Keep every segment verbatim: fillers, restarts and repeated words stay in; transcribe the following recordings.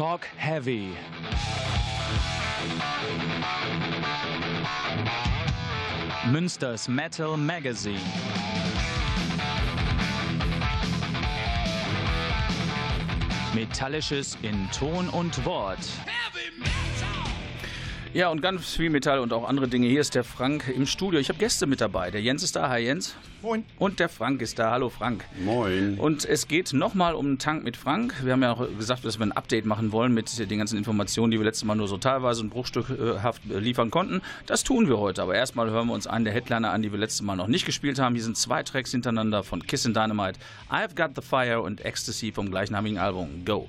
Talk Heavy. Münsters Metal Magazine. Metallisches in Ton und Wort. Ja, und ganz viel Metall und auch andere Dinge. Hier ist der Frank im Studio. Ich habe Gäste mit dabei. Der Jens ist da. Hi, Jens. Moin. Und der Frank ist da. Hallo, Frank. Moin. Und es geht nochmal um Tank mit Frank. Wir haben ja auch gesagt, dass wir ein Update machen wollen mit den ganzen Informationen, die wir letztes Mal nur so teilweise und bruchstückhaft liefern konnten. Das tun wir heute. Aber erstmal hören wir uns einen der Headliner an, die wir letztes Mal noch nicht gespielt haben. Hier sind zwei Tracks hintereinander von Kissin' Dynamite, I've Got the Fire und Ecstasy vom gleichnamigen Album. Go.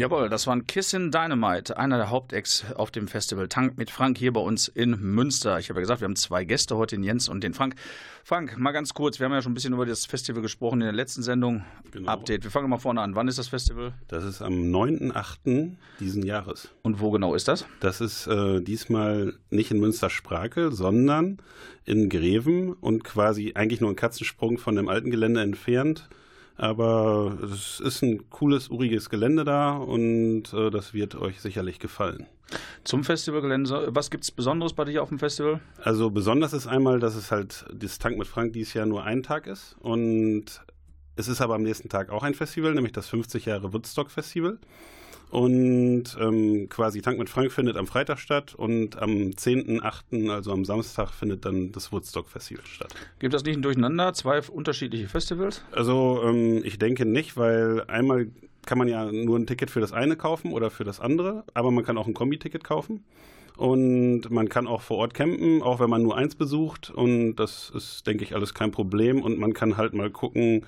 Jawohl, das waren Kissin' Dynamite, einer der Hauptacts auf dem Festival Tank mit Frank hier bei uns in Münster. Ich habe ja gesagt, wir haben zwei Gäste heute, den Jens und den Frank. Frank, mal ganz kurz, wir haben ja schon ein bisschen über das Festival gesprochen in der letzten Sendung. Genau. Update, wir fangen mal vorne an. Wann ist das Festival? Das ist am neunten achten diesen Jahres. Und wo genau ist das? Das ist äh, diesmal nicht in Münster-Sprake, sondern in Greven und quasi eigentlich nur einen Katzensprung von dem alten Gelände entfernt. Aber es ist ein cooles, uriges Gelände da und äh, das wird euch sicherlich gefallen. Zum Festivalgelände, was gibt es Besonderes bei dir auf dem Festival? Also besonders ist einmal, dass es halt das Tank mit Frank dieses Jahr nur ein Tag ist. Und es ist aber am nächsten Tag auch ein Festival, nämlich das fünfzig Jahre Woodstock Festival. Und ähm, quasi Tank mit Frank findet am Freitag statt und am zehnten achten, also am Samstag, findet dann das Woodstock Festival statt. Gibt das nicht ein Durcheinander? Zwei unterschiedliche Festivals? Also ähm, ich denke nicht, weil einmal kann man ja nur ein Ticket für das eine kaufen oder für das andere, aber man kann auch ein Kombi-Ticket kaufen. Und man kann auch vor Ort campen, auch wenn man nur eins besucht. Und das ist, denke ich, alles kein Problem. Und man kann halt mal gucken,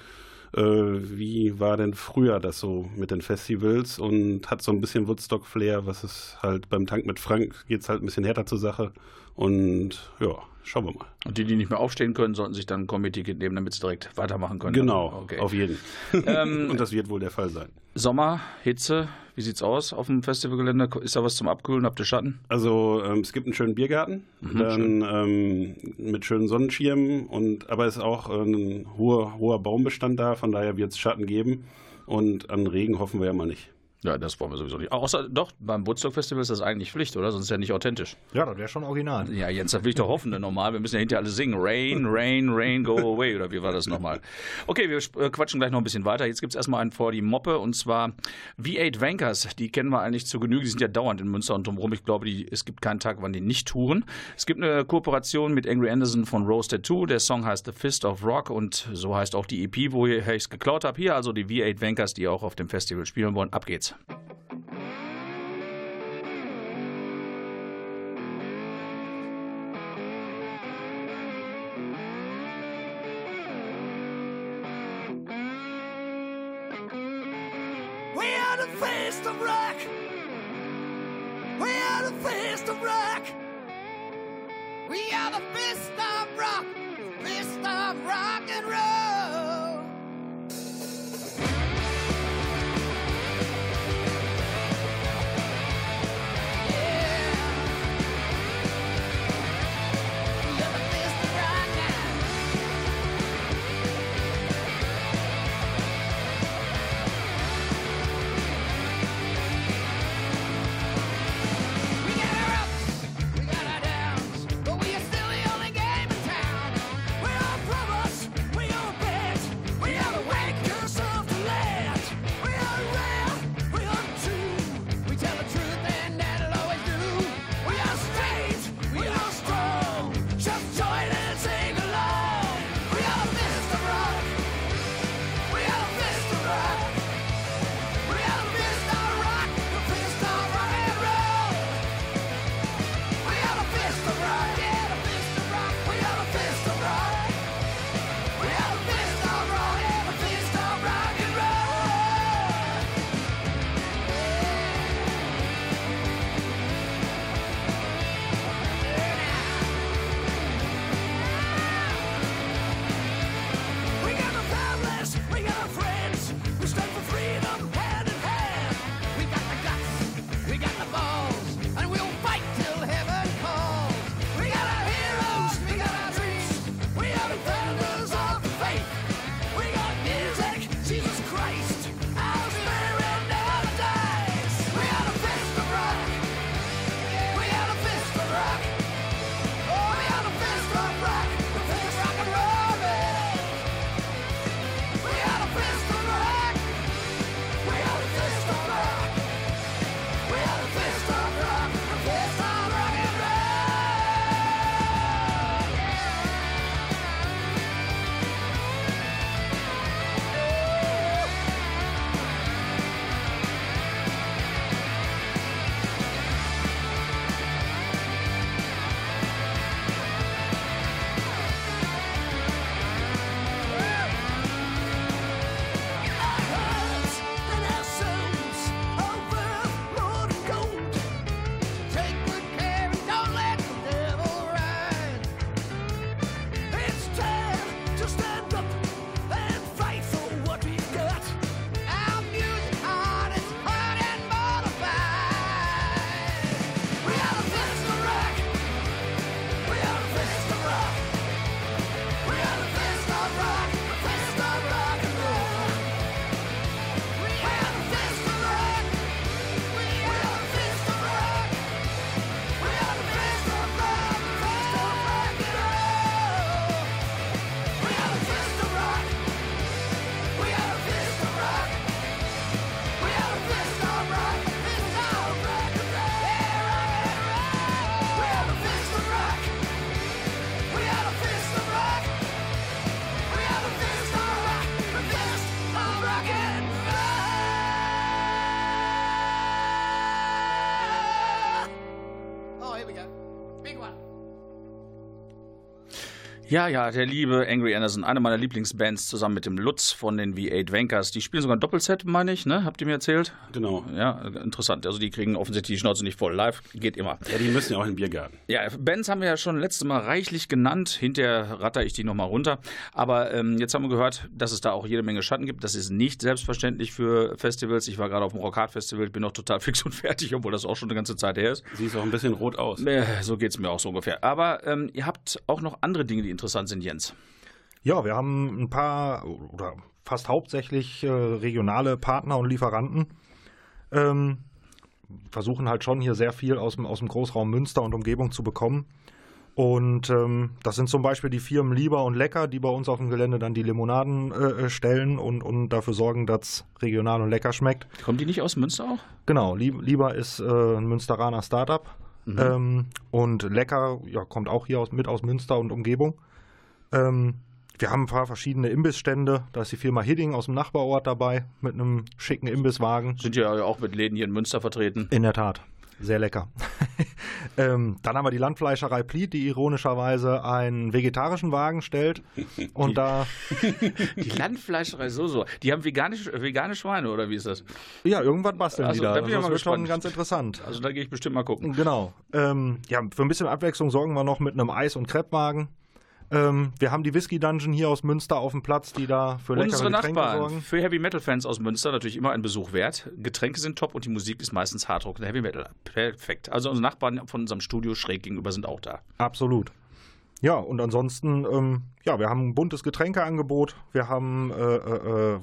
wie war denn früher das so mit den Festivals und hat so ein bisschen Woodstock-Flair, was es halt beim Tank mit Frank geht's halt ein bisschen härter zur Sache und ja, schauen wir mal. Und die, die nicht mehr aufstehen können, sollten sich dann ein Kombi-Ticket nehmen, damit sie direkt weitermachen können. Genau, okay. Auf jeden. Ähm, und das wird wohl der Fall sein. Sommer, Hitze, wie sieht's aus auf dem Festivalgelände? Ist da was zum Abkühlen? Habt ihr Schatten? Also ähm, es gibt einen schönen Biergarten, mhm, dann schön. ähm, mit schönen Sonnenschirmen, und aber es ist auch ein hoher, hoher Baumbestand da, von daher wird es Schatten geben und an Regen hoffen wir ja mal nicht. Ja, das wollen wir sowieso nicht. Außer, doch, beim Woodstock-Festival ist das eigentlich Pflicht, oder? Sonst ist ja nicht authentisch. Ja, das wäre schon original. Ja, Jens, das will ich doch hoffen, denn normal, wir müssen ja hinterher alle singen. Rain, rain, rain, go away. Oder wie war das nochmal? Okay, wir quatschen gleich noch ein bisschen weiter. Jetzt gibt es erstmal einen vor die Moppe, und zwar V acht Wankers. Die kennen wir eigentlich zu Genüge. Die sind ja dauernd in Münster und drumherum. Ich glaube, die, es gibt keinen Tag, wann die nicht touren. Es gibt eine Kooperation mit Angry Anderson von Rose Tattoo. Der Song heißt The Fist of Rock und so heißt auch die E P, woher ich es geklaut habe. Hier also die V acht Wankers, die auch auf dem Festival spielen wollen. Ab geht's. Bitch! big one. Ja, ja, der liebe Angry Anderson, eine meiner Lieblingsbands, zusammen mit dem Lutz von den V acht Wankers. Die spielen sogar ein Doppelset, meine ich, ne? Habt ihr mir erzählt? Genau. Ja, interessant. Also die kriegen offensichtlich die Schnauze nicht voll. Live geht immer. Ja, die müssen ja auch in den Biergarten. Ja, Bands haben wir ja schon letztes Mal reichlich genannt. Hinterher ratter ich die nochmal runter. Aber ähm, jetzt haben wir gehört, dass es da auch jede Menge Schatten gibt. Das ist nicht selbstverständlich für Festivals. Ich war gerade auf dem Rockhard-Festival. Ich bin noch total fix und fertig, obwohl das auch schon eine ganze Zeit her ist. Siehst auch ein bisschen rot aus. Äh, so geht's mir auch so ungefähr. Aber ähm, ihr habt auch noch andere Dinge, die interessant interessant sind, Jens. Ja, wir haben ein paar oder fast hauptsächlich äh, regionale Partner und Lieferanten. Ähm, versuchen halt schon hier sehr viel aus dem, aus dem Großraum Münster und Umgebung zu bekommen. Und ähm, das sind zum Beispiel die Firmen Lieber und Lecker, die bei uns auf dem Gelände dann die Limonaden äh, stellen und, und dafür sorgen, dass regional und lecker schmeckt. Kommen die nicht aus Münster auch? Genau, Lieber ist äh, ein Münsteraner Startup. Mhm. Ähm, und Lecker ja, kommt auch hier aus, mit aus Münster und Umgebung. Ähm, wir haben ein paar verschiedene Imbissstände. Da ist die Firma Hidding aus dem Nachbarort dabei mit einem schicken Imbisswagen. Sind ja auch mit Läden hier in Münster vertreten. In der Tat. Sehr lecker. ähm, dann haben wir die Landfleischerei Pliet, die ironischerweise einen vegetarischen Wagen stellt. Und die, da die Landfleischerei so, so. Die haben veganisch, vegane Schweine, oder wie ist das? Ja, irgendwann basteln also, die da. Da bin ich das mal wird gespannt. Schon ganz interessant. Also da gehe ich bestimmt mal gucken. Genau. Ähm, ja, für ein bisschen Abwechslung sorgen wir noch mit einem Eis- und Crepe-Wagen. Ähm, wir haben die Whisky Dungeon hier aus Münster auf dem Platz, die da für leckere Unsere Getränke Nachbarn, sorgen. Für Heavy-Metal-Fans aus Münster natürlich immer ein Besuch wert. Getränke sind top und die Musik ist meistens Hardrock und Heavy-Metal. Perfekt. Also unsere Nachbarn von unserem Studio schräg gegenüber sind auch da. Absolut. Ja, und ansonsten, ähm, ja, wir haben ein buntes Getränkeangebot. Wir haben äh, äh,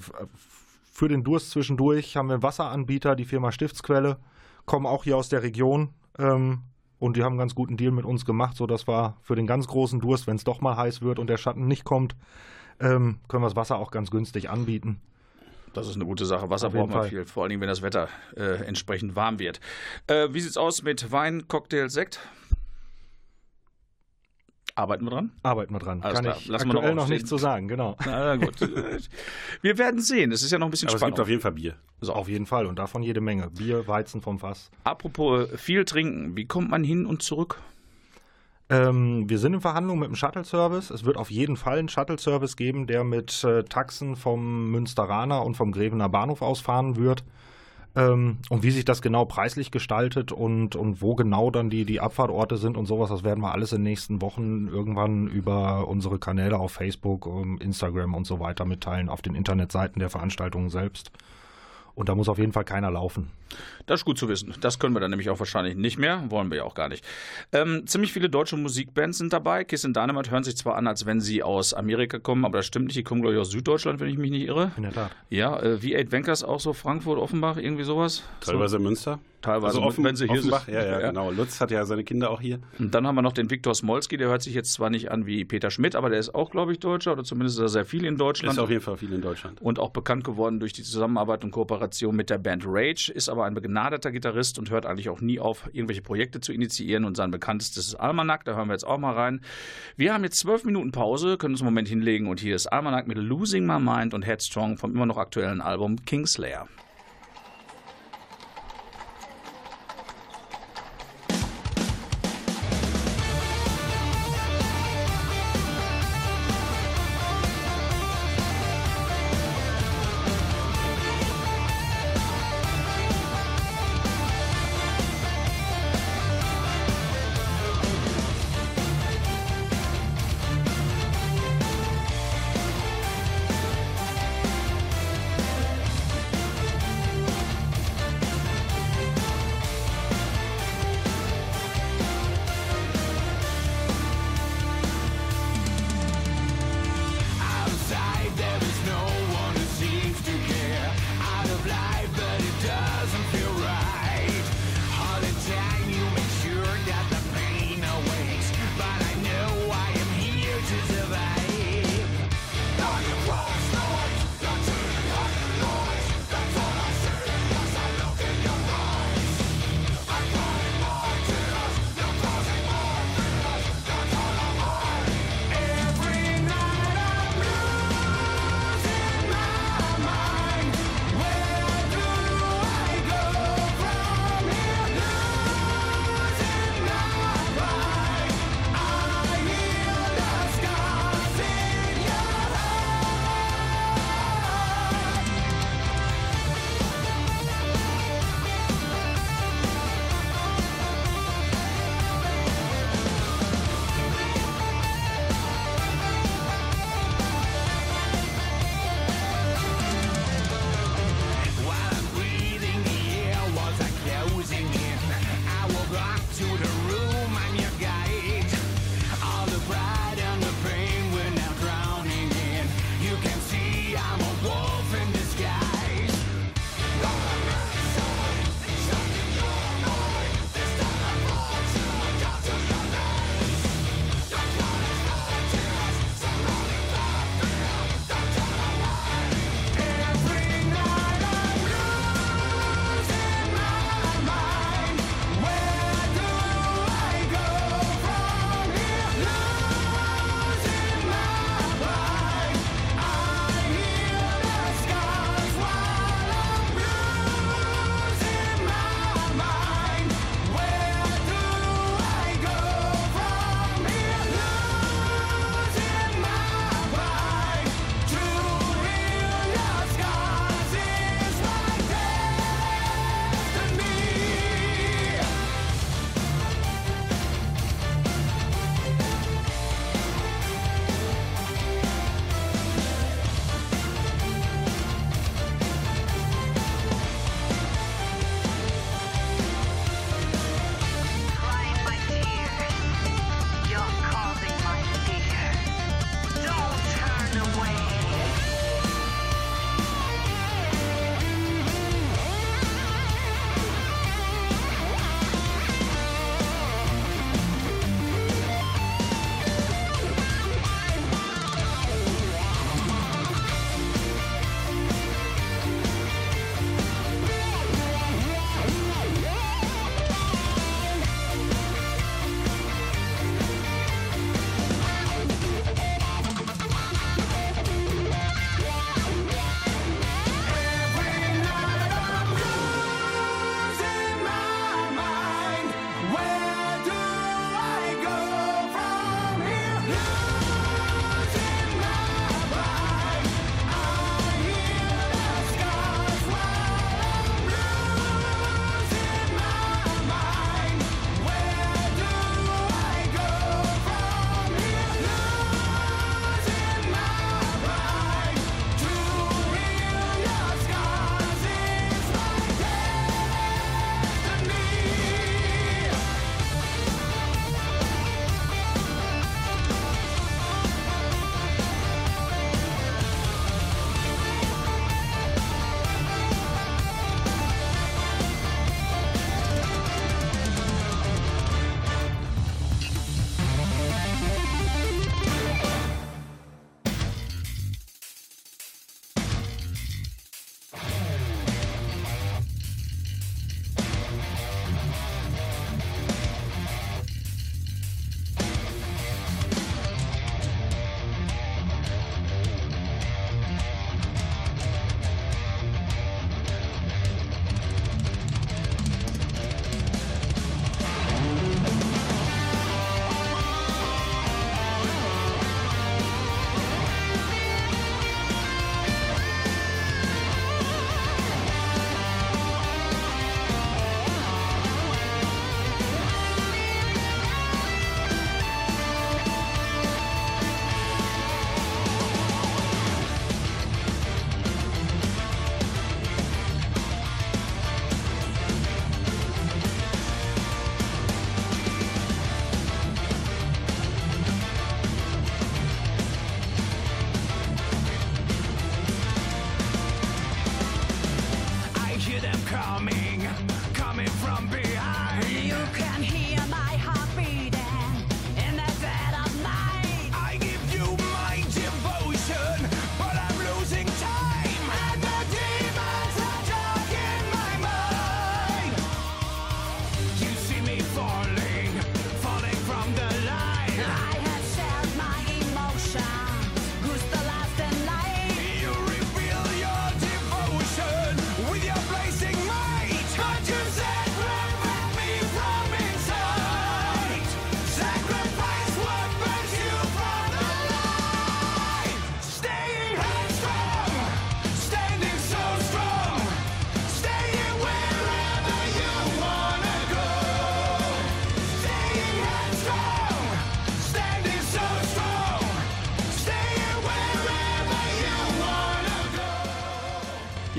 für den Durst zwischendurch haben wir einen Wasseranbieter, die Firma Stiftsquelle, kommen auch hier aus der Region. Ähm, Und die haben einen ganz guten Deal mit uns gemacht, sodass wir für den ganz großen Durst, wenn es doch mal heiß wird und der Schatten nicht kommt, ähm, können wir das Wasser auch ganz günstig anbieten. Das ist eine gute Sache. Wasser braucht man viel, vor allen Dingen, wenn das Wetter äh, entsprechend warm wird. Äh, wie sieht's aus mit Wein, Cocktail, Sekt? Arbeiten wir dran? Arbeiten wir dran. Alles Kann klar. ich Lassen aktuell wir noch, noch nichts zu sagen, genau. Na, na gut. Wir werden sehen. Es ist ja noch ein bisschen Aber spannend. Es gibt auf jeden Fall Bier. So. Auf jeden Fall und davon jede Menge. Bier, Weizen vom Fass. Apropos viel trinken. Wie kommt man hin und zurück? Ähm, wir sind in Verhandlungen mit dem Shuttle-Service. Es wird auf jeden Fall einen Shuttle-Service geben, der mit äh, Taxen vom Münsteraner und vom Grevener Bahnhof ausfahren wird. Ähm, und wie sich das genau preislich gestaltet und, und wo genau dann die, die Abfahrtorte sind und sowas, das werden wir alles in den nächsten Wochen irgendwann über unsere Kanäle auf Facebook, Instagram und so weiter mitteilen, auf den Internetseiten der Veranstaltungen selbst. Und da muss auf jeden Fall keiner laufen. Das ist gut zu wissen. Das können wir dann nämlich auch wahrscheinlich nicht mehr. Wollen wir ja auch gar nicht. Ähm, ziemlich viele deutsche Musikbands sind dabei. Kissin' Dynamite hören sich zwar an, als wenn sie aus Amerika kommen, aber das stimmt nicht. Die kommen, glaube ich, aus Süddeutschland, wenn ich mich nicht irre. In der Tat. Ja, äh, V acht Wankers auch so, Frankfurt, Offenbach, irgendwie sowas. Teilweise so. Münster. Teilweise, also offen, wenn sie hier Offenbach, sind. Ja, ja, ja, genau. Lutz hat ja seine Kinder auch hier. Und dann haben wir noch den Viktor Smolski, der hört sich jetzt zwar nicht an wie Peter Schmidt, aber der ist auch, glaube ich, Deutscher oder zumindest ist er sehr viel in Deutschland. Ist auf jeden Fall viel in Deutschland. Und auch bekannt geworden durch die Zusammenarbeit und Kooperation mit der Band Rage, ist aber ein begnadeter Gitarrist und hört eigentlich auch nie auf, irgendwelche Projekte zu initiieren und sein bekanntestes ist Almanac, da hören wir jetzt auch mal rein. Wir haben jetzt zwölf Minuten Pause, können uns einen Moment hinlegen und hier ist Almanac mit Losing My Mind und Headstrong vom immer noch aktuellen Album Kingslayer.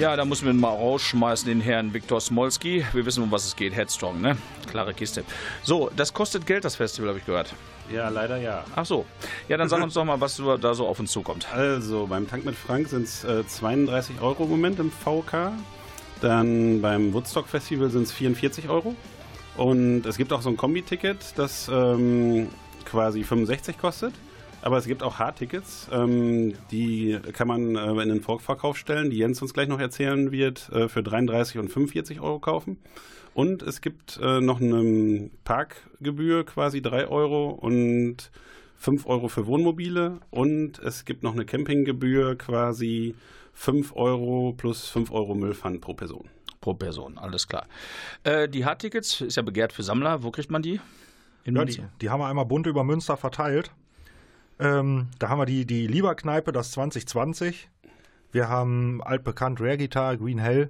Ja, da müssen wir ihn mal rausschmeißen, den Herrn Viktor Smolski. Wir wissen, um was es geht. Headstrong, ne? Klare Kiste. So, das kostet Geld, das Festival, habe ich gehört. Ja, leider ja. Ach so. Ja, dann sag uns doch mal, was da so auf uns zukommt. Also, beim Tank mit Frank sind es äh, zweiunddreißig Euro im Moment im V K. Dann beim Woodstock Festival sind es vierundvierzig Euro. Und es gibt auch so ein Kombi-Ticket, das ähm, quasi fünfundsechzig kostet. Aber es gibt auch Hardtickets, ähm, die kann man äh, in den Vorverkauf stellen, die Jens uns gleich noch erzählen wird, äh, für dreiunddreißig und fünfundvierzig Euro kaufen. Und es gibt äh, noch eine Parkgebühr, quasi drei Euro und fünf Euro für Wohnmobile. Und es gibt noch eine Campinggebühr, quasi fünf Euro plus fünf Euro Müllpfand pro Person. Pro Person, alles klar. Äh, die Hardtickets ist ja begehrt für Sammler. Wo kriegt man die? In ja, Münster. Die, die haben wir einmal bunt über Münster verteilt. Ähm, da haben wir die, die Lieberkneipe, das zwanzig zwanzig. Wir haben altbekannt Rare Guitar, Green Hell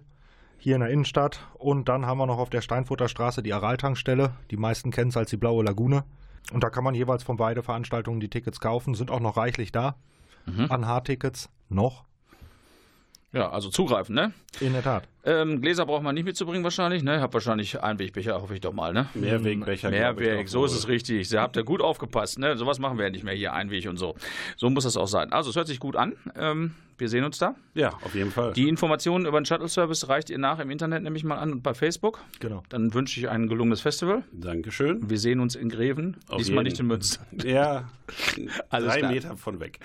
hier in der Innenstadt. Und dann haben wir noch auf der Steinfurter Straße die Araltankstelle. Die meisten kennen es als die Blaue Lagune. Und da kann man jeweils von beide Veranstaltungen die Tickets kaufen. Sind auch noch reichlich da mhm. an Hardtickets. Noch. Ja, also zugreifen, ne? In der Tat. Ähm, Gläser braucht man nicht mitzubringen wahrscheinlich, ne? Habt wahrscheinlich Einwegbecher, hoffe ich doch mal, ne? Mehrwegbecher. Mehrweg, so ist es richtig. Sie habt ja gut aufgepasst, ne? Sowas machen wir ja nicht mehr hier, Einweg und so. So muss das auch sein. Also, es hört sich gut an. Ähm, wir sehen uns da. Ja, auf jeden Fall. Die Informationen über den Shuttle-Service reicht ihr nach im Internet, nehme ich mal an, und bei Facebook. Genau. Dann wünsche ich ein gelungenes Festival. Dankeschön. Wir sehen uns in Greven. Auf Diesmal jeden. Nicht in Münster. Ja, alles drei klar. Meter von weg.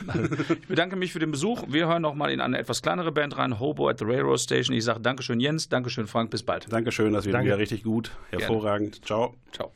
Ich bedanke mich für den Besuch. Wir hören nochmal in eine etwas kleinere Band rein, Hobo at the Railroad Station. Ich sage Dankeschön. Jens, Dankeschön Frank, bis bald. Dankeschön, das wird wieder richtig gut, hervorragend. Gerne. Ciao. Ciao.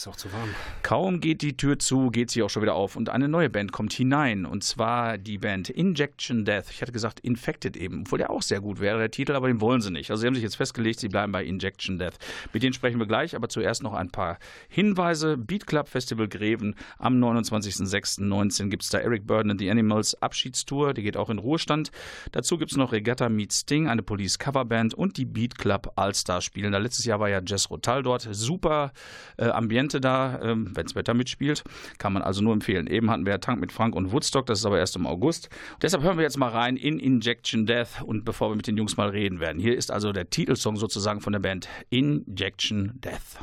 Ist auch zu warm. Kaum geht die Tür zu, geht sie auch schon wieder auf und eine neue Band kommt hinein. Und zwar die Band Injection Death. Ich hatte gesagt Infected eben, obwohl der auch sehr gut wäre, der Titel, aber den wollen sie nicht. Also sie haben sich jetzt festgelegt, sie bleiben bei Injection Death. Mit denen sprechen wir gleich, aber zuerst noch ein paar Hinweise. Beat Club Festival Greven am neunundzwanzigsten sechsten neunzehn gibt es da Eric Burdon and the Animals Abschiedstour, die geht auch in Ruhestand. Dazu gibt es noch Regatta Meet Sting, eine Police Coverband und die Beat Club Allstars spielen. Da letztes Jahr war ja Jess Rotal dort, super äh, Ambiente da, äh, wenn das Wetter mitspielt, kann man also nur empfehlen. Eben hatten wir Tank mit Frank und Woodstock, das ist aber erst im August. Deshalb hören wir jetzt mal rein in Injection Death und bevor wir mit den Jungs mal reden werden. Hier ist also der Titelsong sozusagen von der Band Injection Death.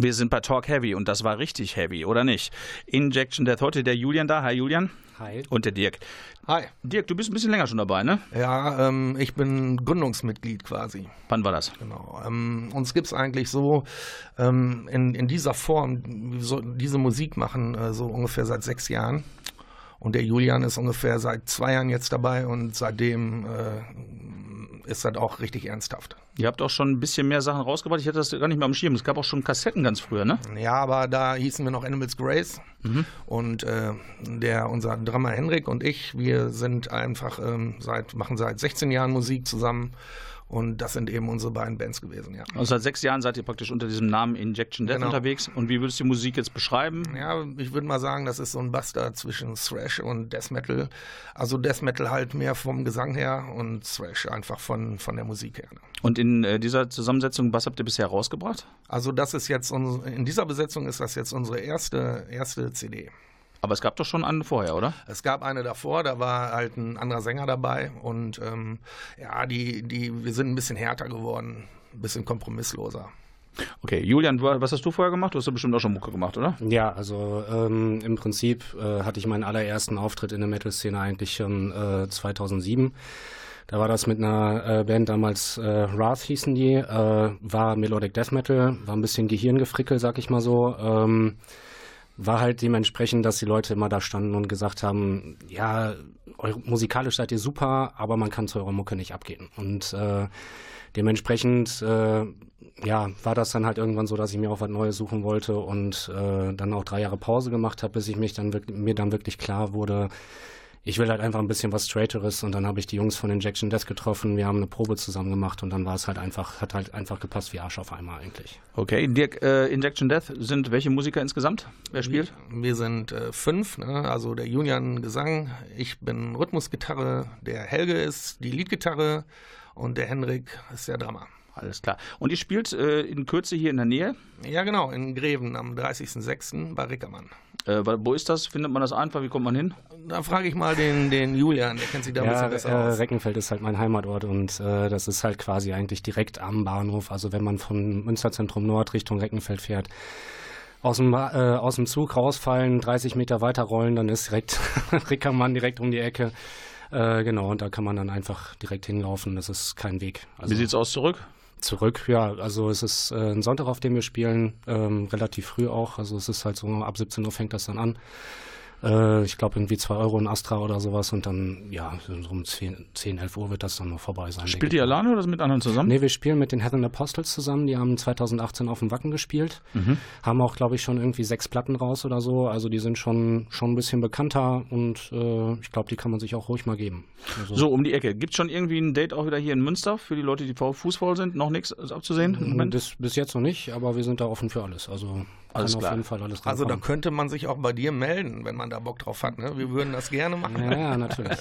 Wir sind bei Talk Heavy und das war richtig heavy, oder nicht? Injection Death, heute der Julian da. Hi Julian. Hi. Und der Dirk. Hi. Dirk, du bist ein bisschen länger schon dabei, ne? Ja, ähm, ich bin Gründungsmitglied quasi. Wann war das? Genau. Ähm, uns gibt es eigentlich so ähm, in, in dieser Form, so, diese Musik machen, äh, so ungefähr seit sechs Jahren. Und der Julian ist ungefähr seit zwei Jahren jetzt dabei und seitdem äh, ist das auch richtig ernsthaft. Ihr habt auch schon ein bisschen mehr Sachen rausgebracht. Ich hatte das gar nicht mehr am Schirm. Es gab auch schon Kassetten ganz früher, ne? Ja, aber da hießen wir noch Animals Grace. Mhm. Und äh, der, unser Drummer Henrik und ich, wir sind einfach ähm, seit machen seit sechzehn Jahren Musik zusammen. Und das sind eben unsere beiden Bands gewesen, ja. Also seit sechs Jahren seid ihr praktisch unter diesem Namen Injection Death genau. unterwegs. Und wie würdest du die Musik jetzt beschreiben? Ja, ich würde mal sagen, das ist so ein Buster zwischen Thrash und Death Metal. Also Death Metal halt mehr vom Gesang her und Thrash einfach von, von der Musik her. Ne? Und in äh, dieser Zusammensetzung, was habt ihr bisher rausgebracht? Also das ist jetzt, uns, in dieser Besetzung ist das jetzt unsere erste, erste C D. Aber es gab doch schon eine vorher, oder? Es gab eine davor, da war halt ein anderer Sänger dabei und ähm, ja, die, die, wir sind ein bisschen härter geworden, ein bisschen kompromissloser. Okay, Julian, was hast du vorher gemacht? Du hast ja bestimmt auch schon Mucke gemacht, oder? Ja, also ähm, im Prinzip äh, hatte ich meinen allerersten Auftritt in der Metal-Szene eigentlich schon äh, zweitausendsieben. Da war das mit einer äh, Band, damals äh, Wrath hießen die, äh, war Melodic Death Metal, war ein bisschen Gehirngefrickel, sag ich mal so. Ähm, war halt dementsprechend, dass die Leute immer da standen und gesagt haben, ja, eure, musikalisch seid ihr super, aber man kann zu eurer Mucke nicht abgehen. Und äh, dementsprechend äh, ja, war das dann halt irgendwann so, dass ich mir auch was Neues suchen wollte und äh, dann auch drei Jahre Pause gemacht habe, bis ich mich dann wirklich, mir dann wirklich klar wurde, ich will halt einfach ein bisschen was Straighteres und dann habe ich die Jungs von Injection Death getroffen, wir haben eine Probe zusammen gemacht und dann war es halt einfach, hat halt einfach gepasst wie Arsch auf einmal eigentlich. Okay, Dirk, äh, Injection Death sind welche Musiker insgesamt? Wer spielt? Wir, wir sind äh, fünf, ne? Also der Julian Gesang, ich bin Rhythmusgitarre, der Helge ist die Leadgitarre und der Henrik ist der Drummer. Alles klar. Und ihr spielt äh, in Kürze hier in der Nähe? Ja, genau, in Greven am dreißigsten sechsten bei Rickermann. Äh, wo ist das? Findet man das einfach? Wie kommt man hin? Da frage ich mal den, den Julian, der kennt sich da ein ja, bisschen besser äh, aus. Reckenfeld ist halt mein Heimatort und äh, das ist halt quasi eigentlich direkt am Bahnhof. Also wenn man von Münsterzentrum Nord Richtung Reckenfeld fährt, aus dem, äh, aus dem Zug rausfallen, dreißig Meter weiter rollen, dann ist direkt Rickermann direkt um die Ecke. Äh, genau, und da kann man dann einfach direkt hinlaufen. Das ist kein Weg. Also, wie sieht's aus zurück? Zurück, ja, also es ist äh, ein Sonntag, auf dem wir spielen, ähm, relativ früh auch, also es ist halt so, ab siebzehn Uhr fängt das dann an, äh, ich glaube irgendwie zwei Euro in Astra oder sowas und dann, ja, so um zehn, elf Uhr wird das dann noch vorbei sein. Spielt ihr alleine oder mit anderen zusammen? Nee, wir spielen mit den Heaven Apostles zusammen, die haben zweitausendachtzehn auf dem Wacken gespielt, mhm. haben auch, glaube ich, schon irgendwie sechs Platten raus oder so, also die sind schon, schon ein bisschen bekannter und äh, ich glaube, die kann man sich auch ruhig mal geben. Also so, um die Ecke. Gibt es schon irgendwie ein Date auch wieder hier in Münster für die Leute, die fußvoll sind? Noch nichts abzusehen im Moment? Das, bis jetzt noch nicht, aber wir sind da offen für alles, also... Alles klar. Auf jeden Fall alles also da könnte man sich auch bei dir melden, wenn man da Bock drauf hat. Ne? Wir würden das gerne machen. Ja, ja natürlich.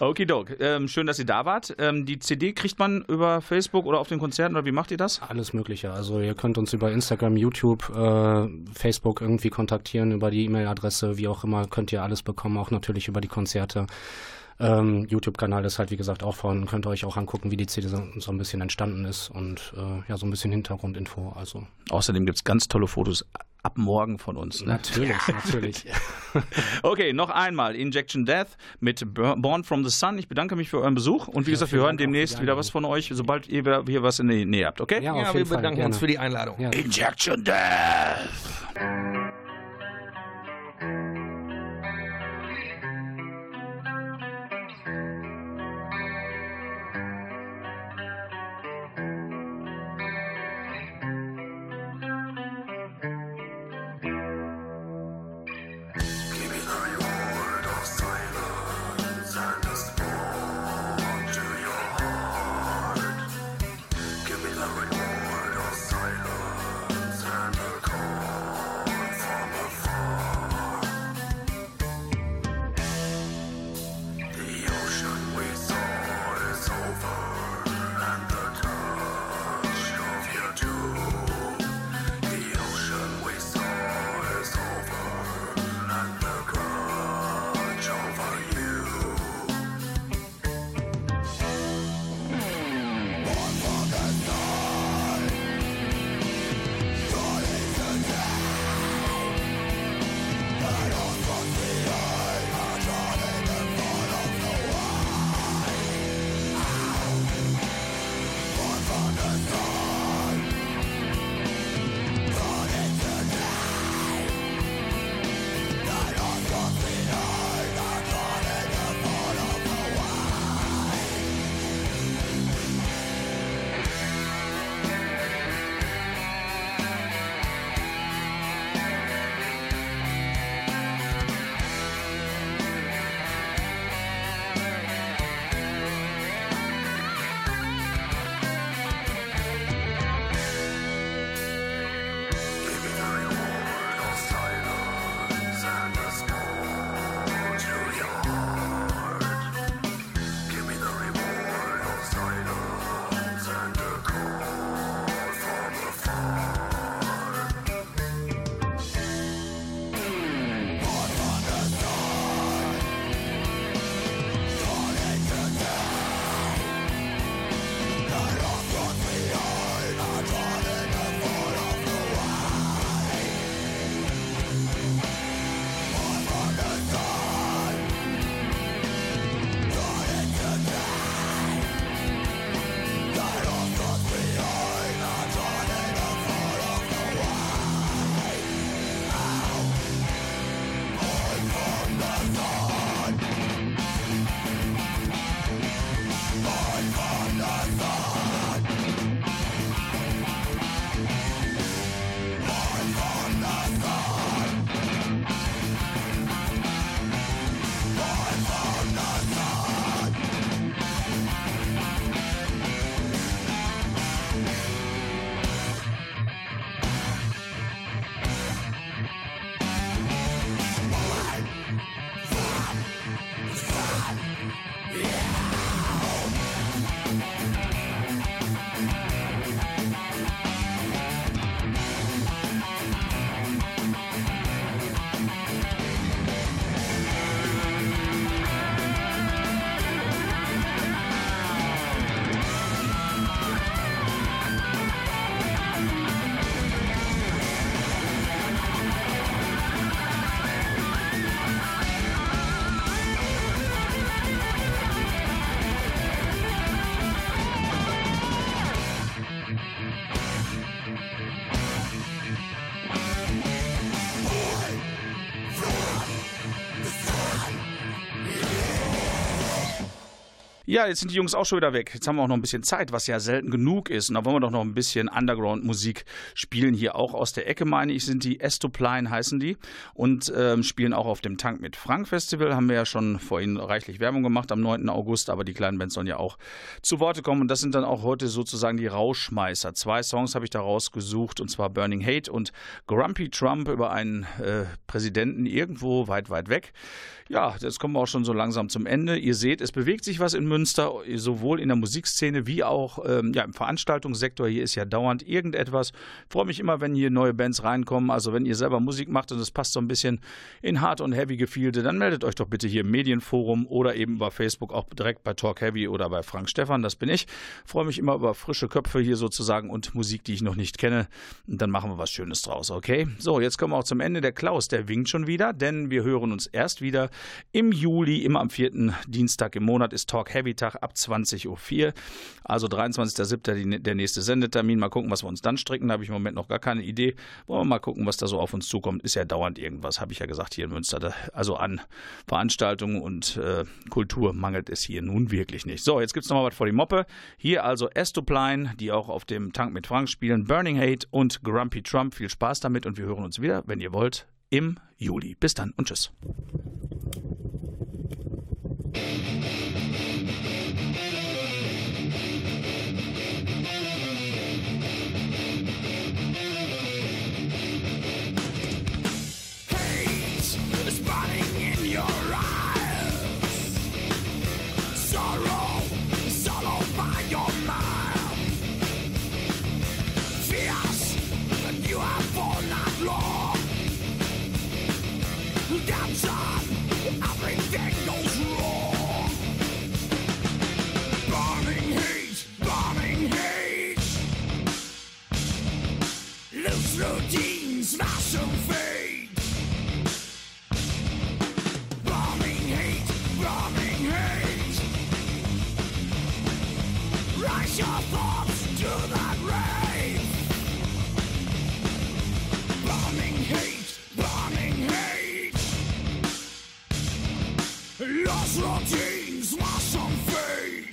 Okidok. Ähm, schön, dass ihr da wart. Ähm, die C D kriegt man über Facebook oder auf den Konzerten oder wie macht ihr das? Alles Mögliche. Also ihr könnt uns über Instagram, YouTube, äh, Facebook irgendwie kontaktieren, über die E-Mail-Adresse, wie auch immer. Könnt ihr alles bekommen, auch natürlich über die Konzerte. Ähm, YouTube-Kanal ist halt, wie gesagt, auch vorhanden. Könnt ihr euch auch angucken, wie die C D so, so ein bisschen entstanden ist und äh, ja, so ein bisschen Hintergrundinfo. Also. Außerdem gibt es ganz tolle Fotos ab morgen von uns. Ne? Natürlich, natürlich. Okay, noch einmal Injection Death mit Born from the Sun. Ich bedanke mich für euren Besuch und wie ja, gesagt, wir hören demnächst wieder was von euch, sobald ihr wieder hier was in der Nähe habt, okay? Ja, ja wir Fall, bedanken gerne. uns für die Einladung. Ja. Injection Death! Ja, jetzt sind die Jungs auch schon wieder weg. Jetzt haben wir auch noch ein bisschen Zeit, was ja selten genug ist. Und da wollen wir doch noch ein bisschen Underground-Musik spielen. Hier auch aus der Ecke, meine ich, sind die Estupline, heißen die. Und ähm, spielen auch auf dem Tank mit Frank Festival. Haben wir ja schon vorhin reichlich Werbung gemacht am neunten August. Aber die kleinen Bands sollen ja auch zu Worte kommen. Und das sind dann auch heute sozusagen die Rauschmeißer. Zwei Songs habe ich da rausgesucht. Und zwar Burning Hate und Grumpy Trump über einen äh, Präsidenten irgendwo weit, weit weg. Ja, jetzt kommen wir auch schon so langsam zum Ende. Ihr seht, es bewegt sich was in Münster. Sowohl in der Musikszene wie auch ähm, ja, im Veranstaltungssektor. Hier ist ja dauernd irgendetwas. Ich freue mich immer, wenn hier neue Bands reinkommen. Also wenn ihr selber Musik macht und es passt so ein bisschen in Hard und Heavy Gefilde, dann meldet euch doch bitte hier im Medienforum oder eben über Facebook, auch direkt bei Talk Heavy oder bei Frank Stefan. Das bin ich. Ich freue mich immer über frische Köpfe hier sozusagen und Musik, die ich noch nicht kenne. Und dann machen wir was Schönes draus, okay? So, jetzt kommen wir auch zum Ende. Der Klaus, der winkt schon wieder, denn wir hören uns erst wieder im Juli. Immer am vierten Dienstag im Monat ist Talk Heavy Tag ab zwanzig Uhr vier, also dreiundzwanzigster siebter der nächste Sendetermin. Mal gucken, was wir uns dann stricken, da habe ich im Moment noch gar keine Idee. Wollen wir mal gucken, was da so auf uns zukommt. Ist ja dauernd irgendwas, habe ich ja gesagt, hier in Münster. Also an Veranstaltungen und äh, Kultur mangelt es hier nun wirklich nicht. So, jetzt gibt es noch mal was vor die Moppe. Hier also Estupline, die auch auf dem Tank mit Frank spielen, Burning Hate und Grumpy Trump. Viel Spaß damit und wir hören uns wieder, wenn ihr wollt, im Juli. Bis dann und tschüss. Routines, massive fate. Bombing hate, bombing hate. Rise your thoughts to the grave. Bombing hate, bombing hate. Lost routines, massive fate.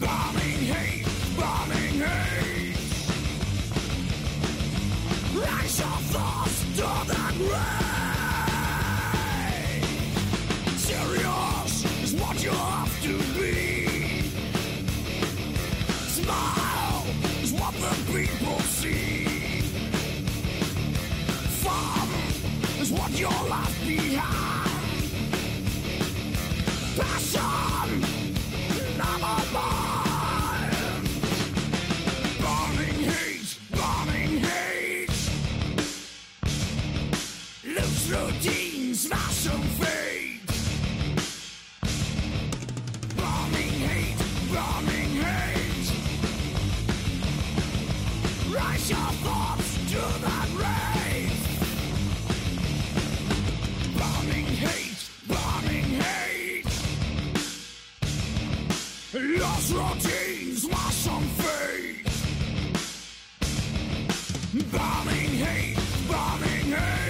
Bombing hate, bombing hate. Rise your thoughts to the grave. Serious is what you have to be. Smile is what the people see. Fun is what you left behind. Passion, never mind. Burning hate, burning hate. Loose routines, massive fate. Bombing hate, bombing hate. Rise your thoughts to the grave. Bombing hate, bombing hate. Lost routines, massive fate. Bombing hate, bombing hate.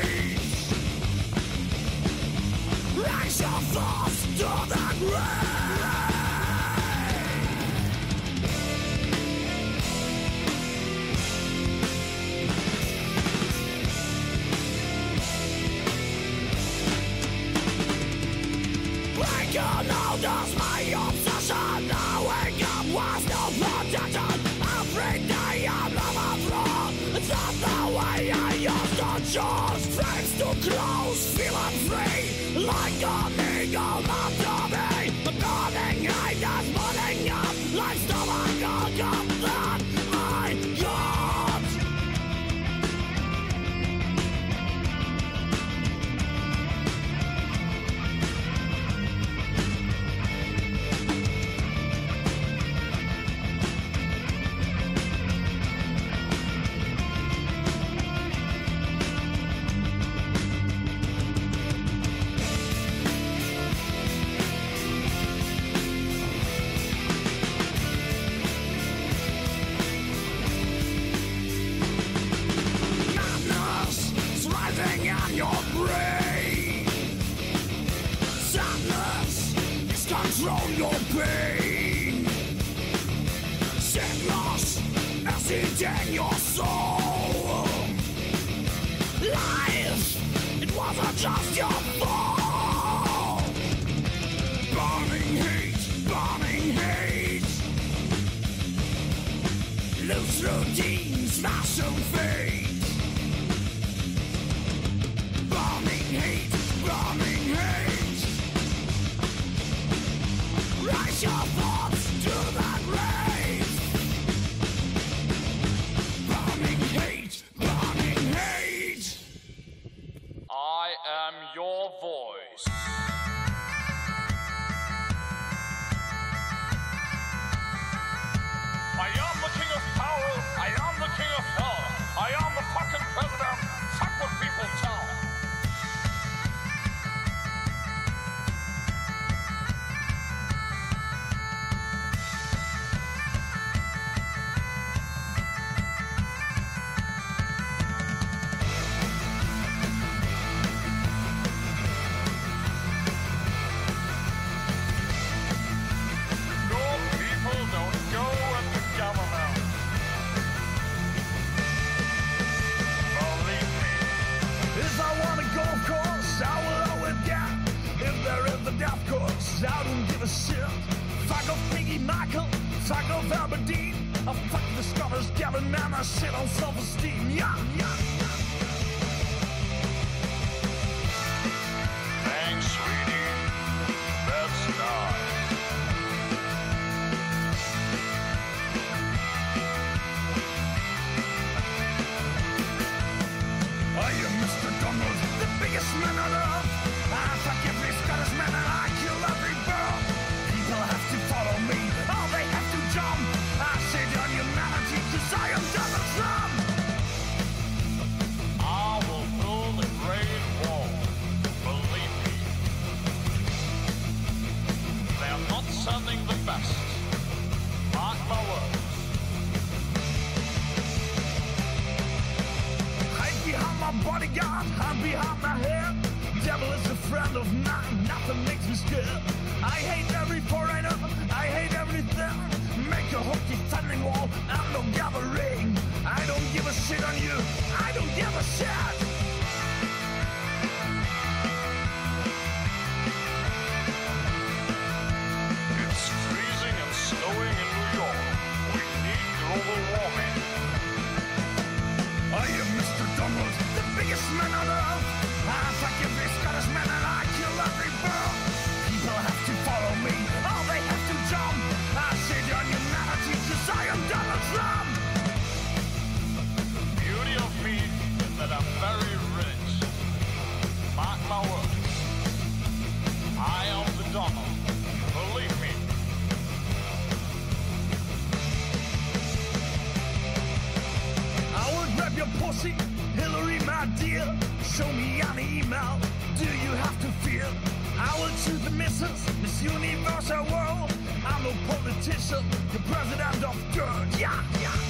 Universal world. I'm a politician, the president of good. Yeah, yeah.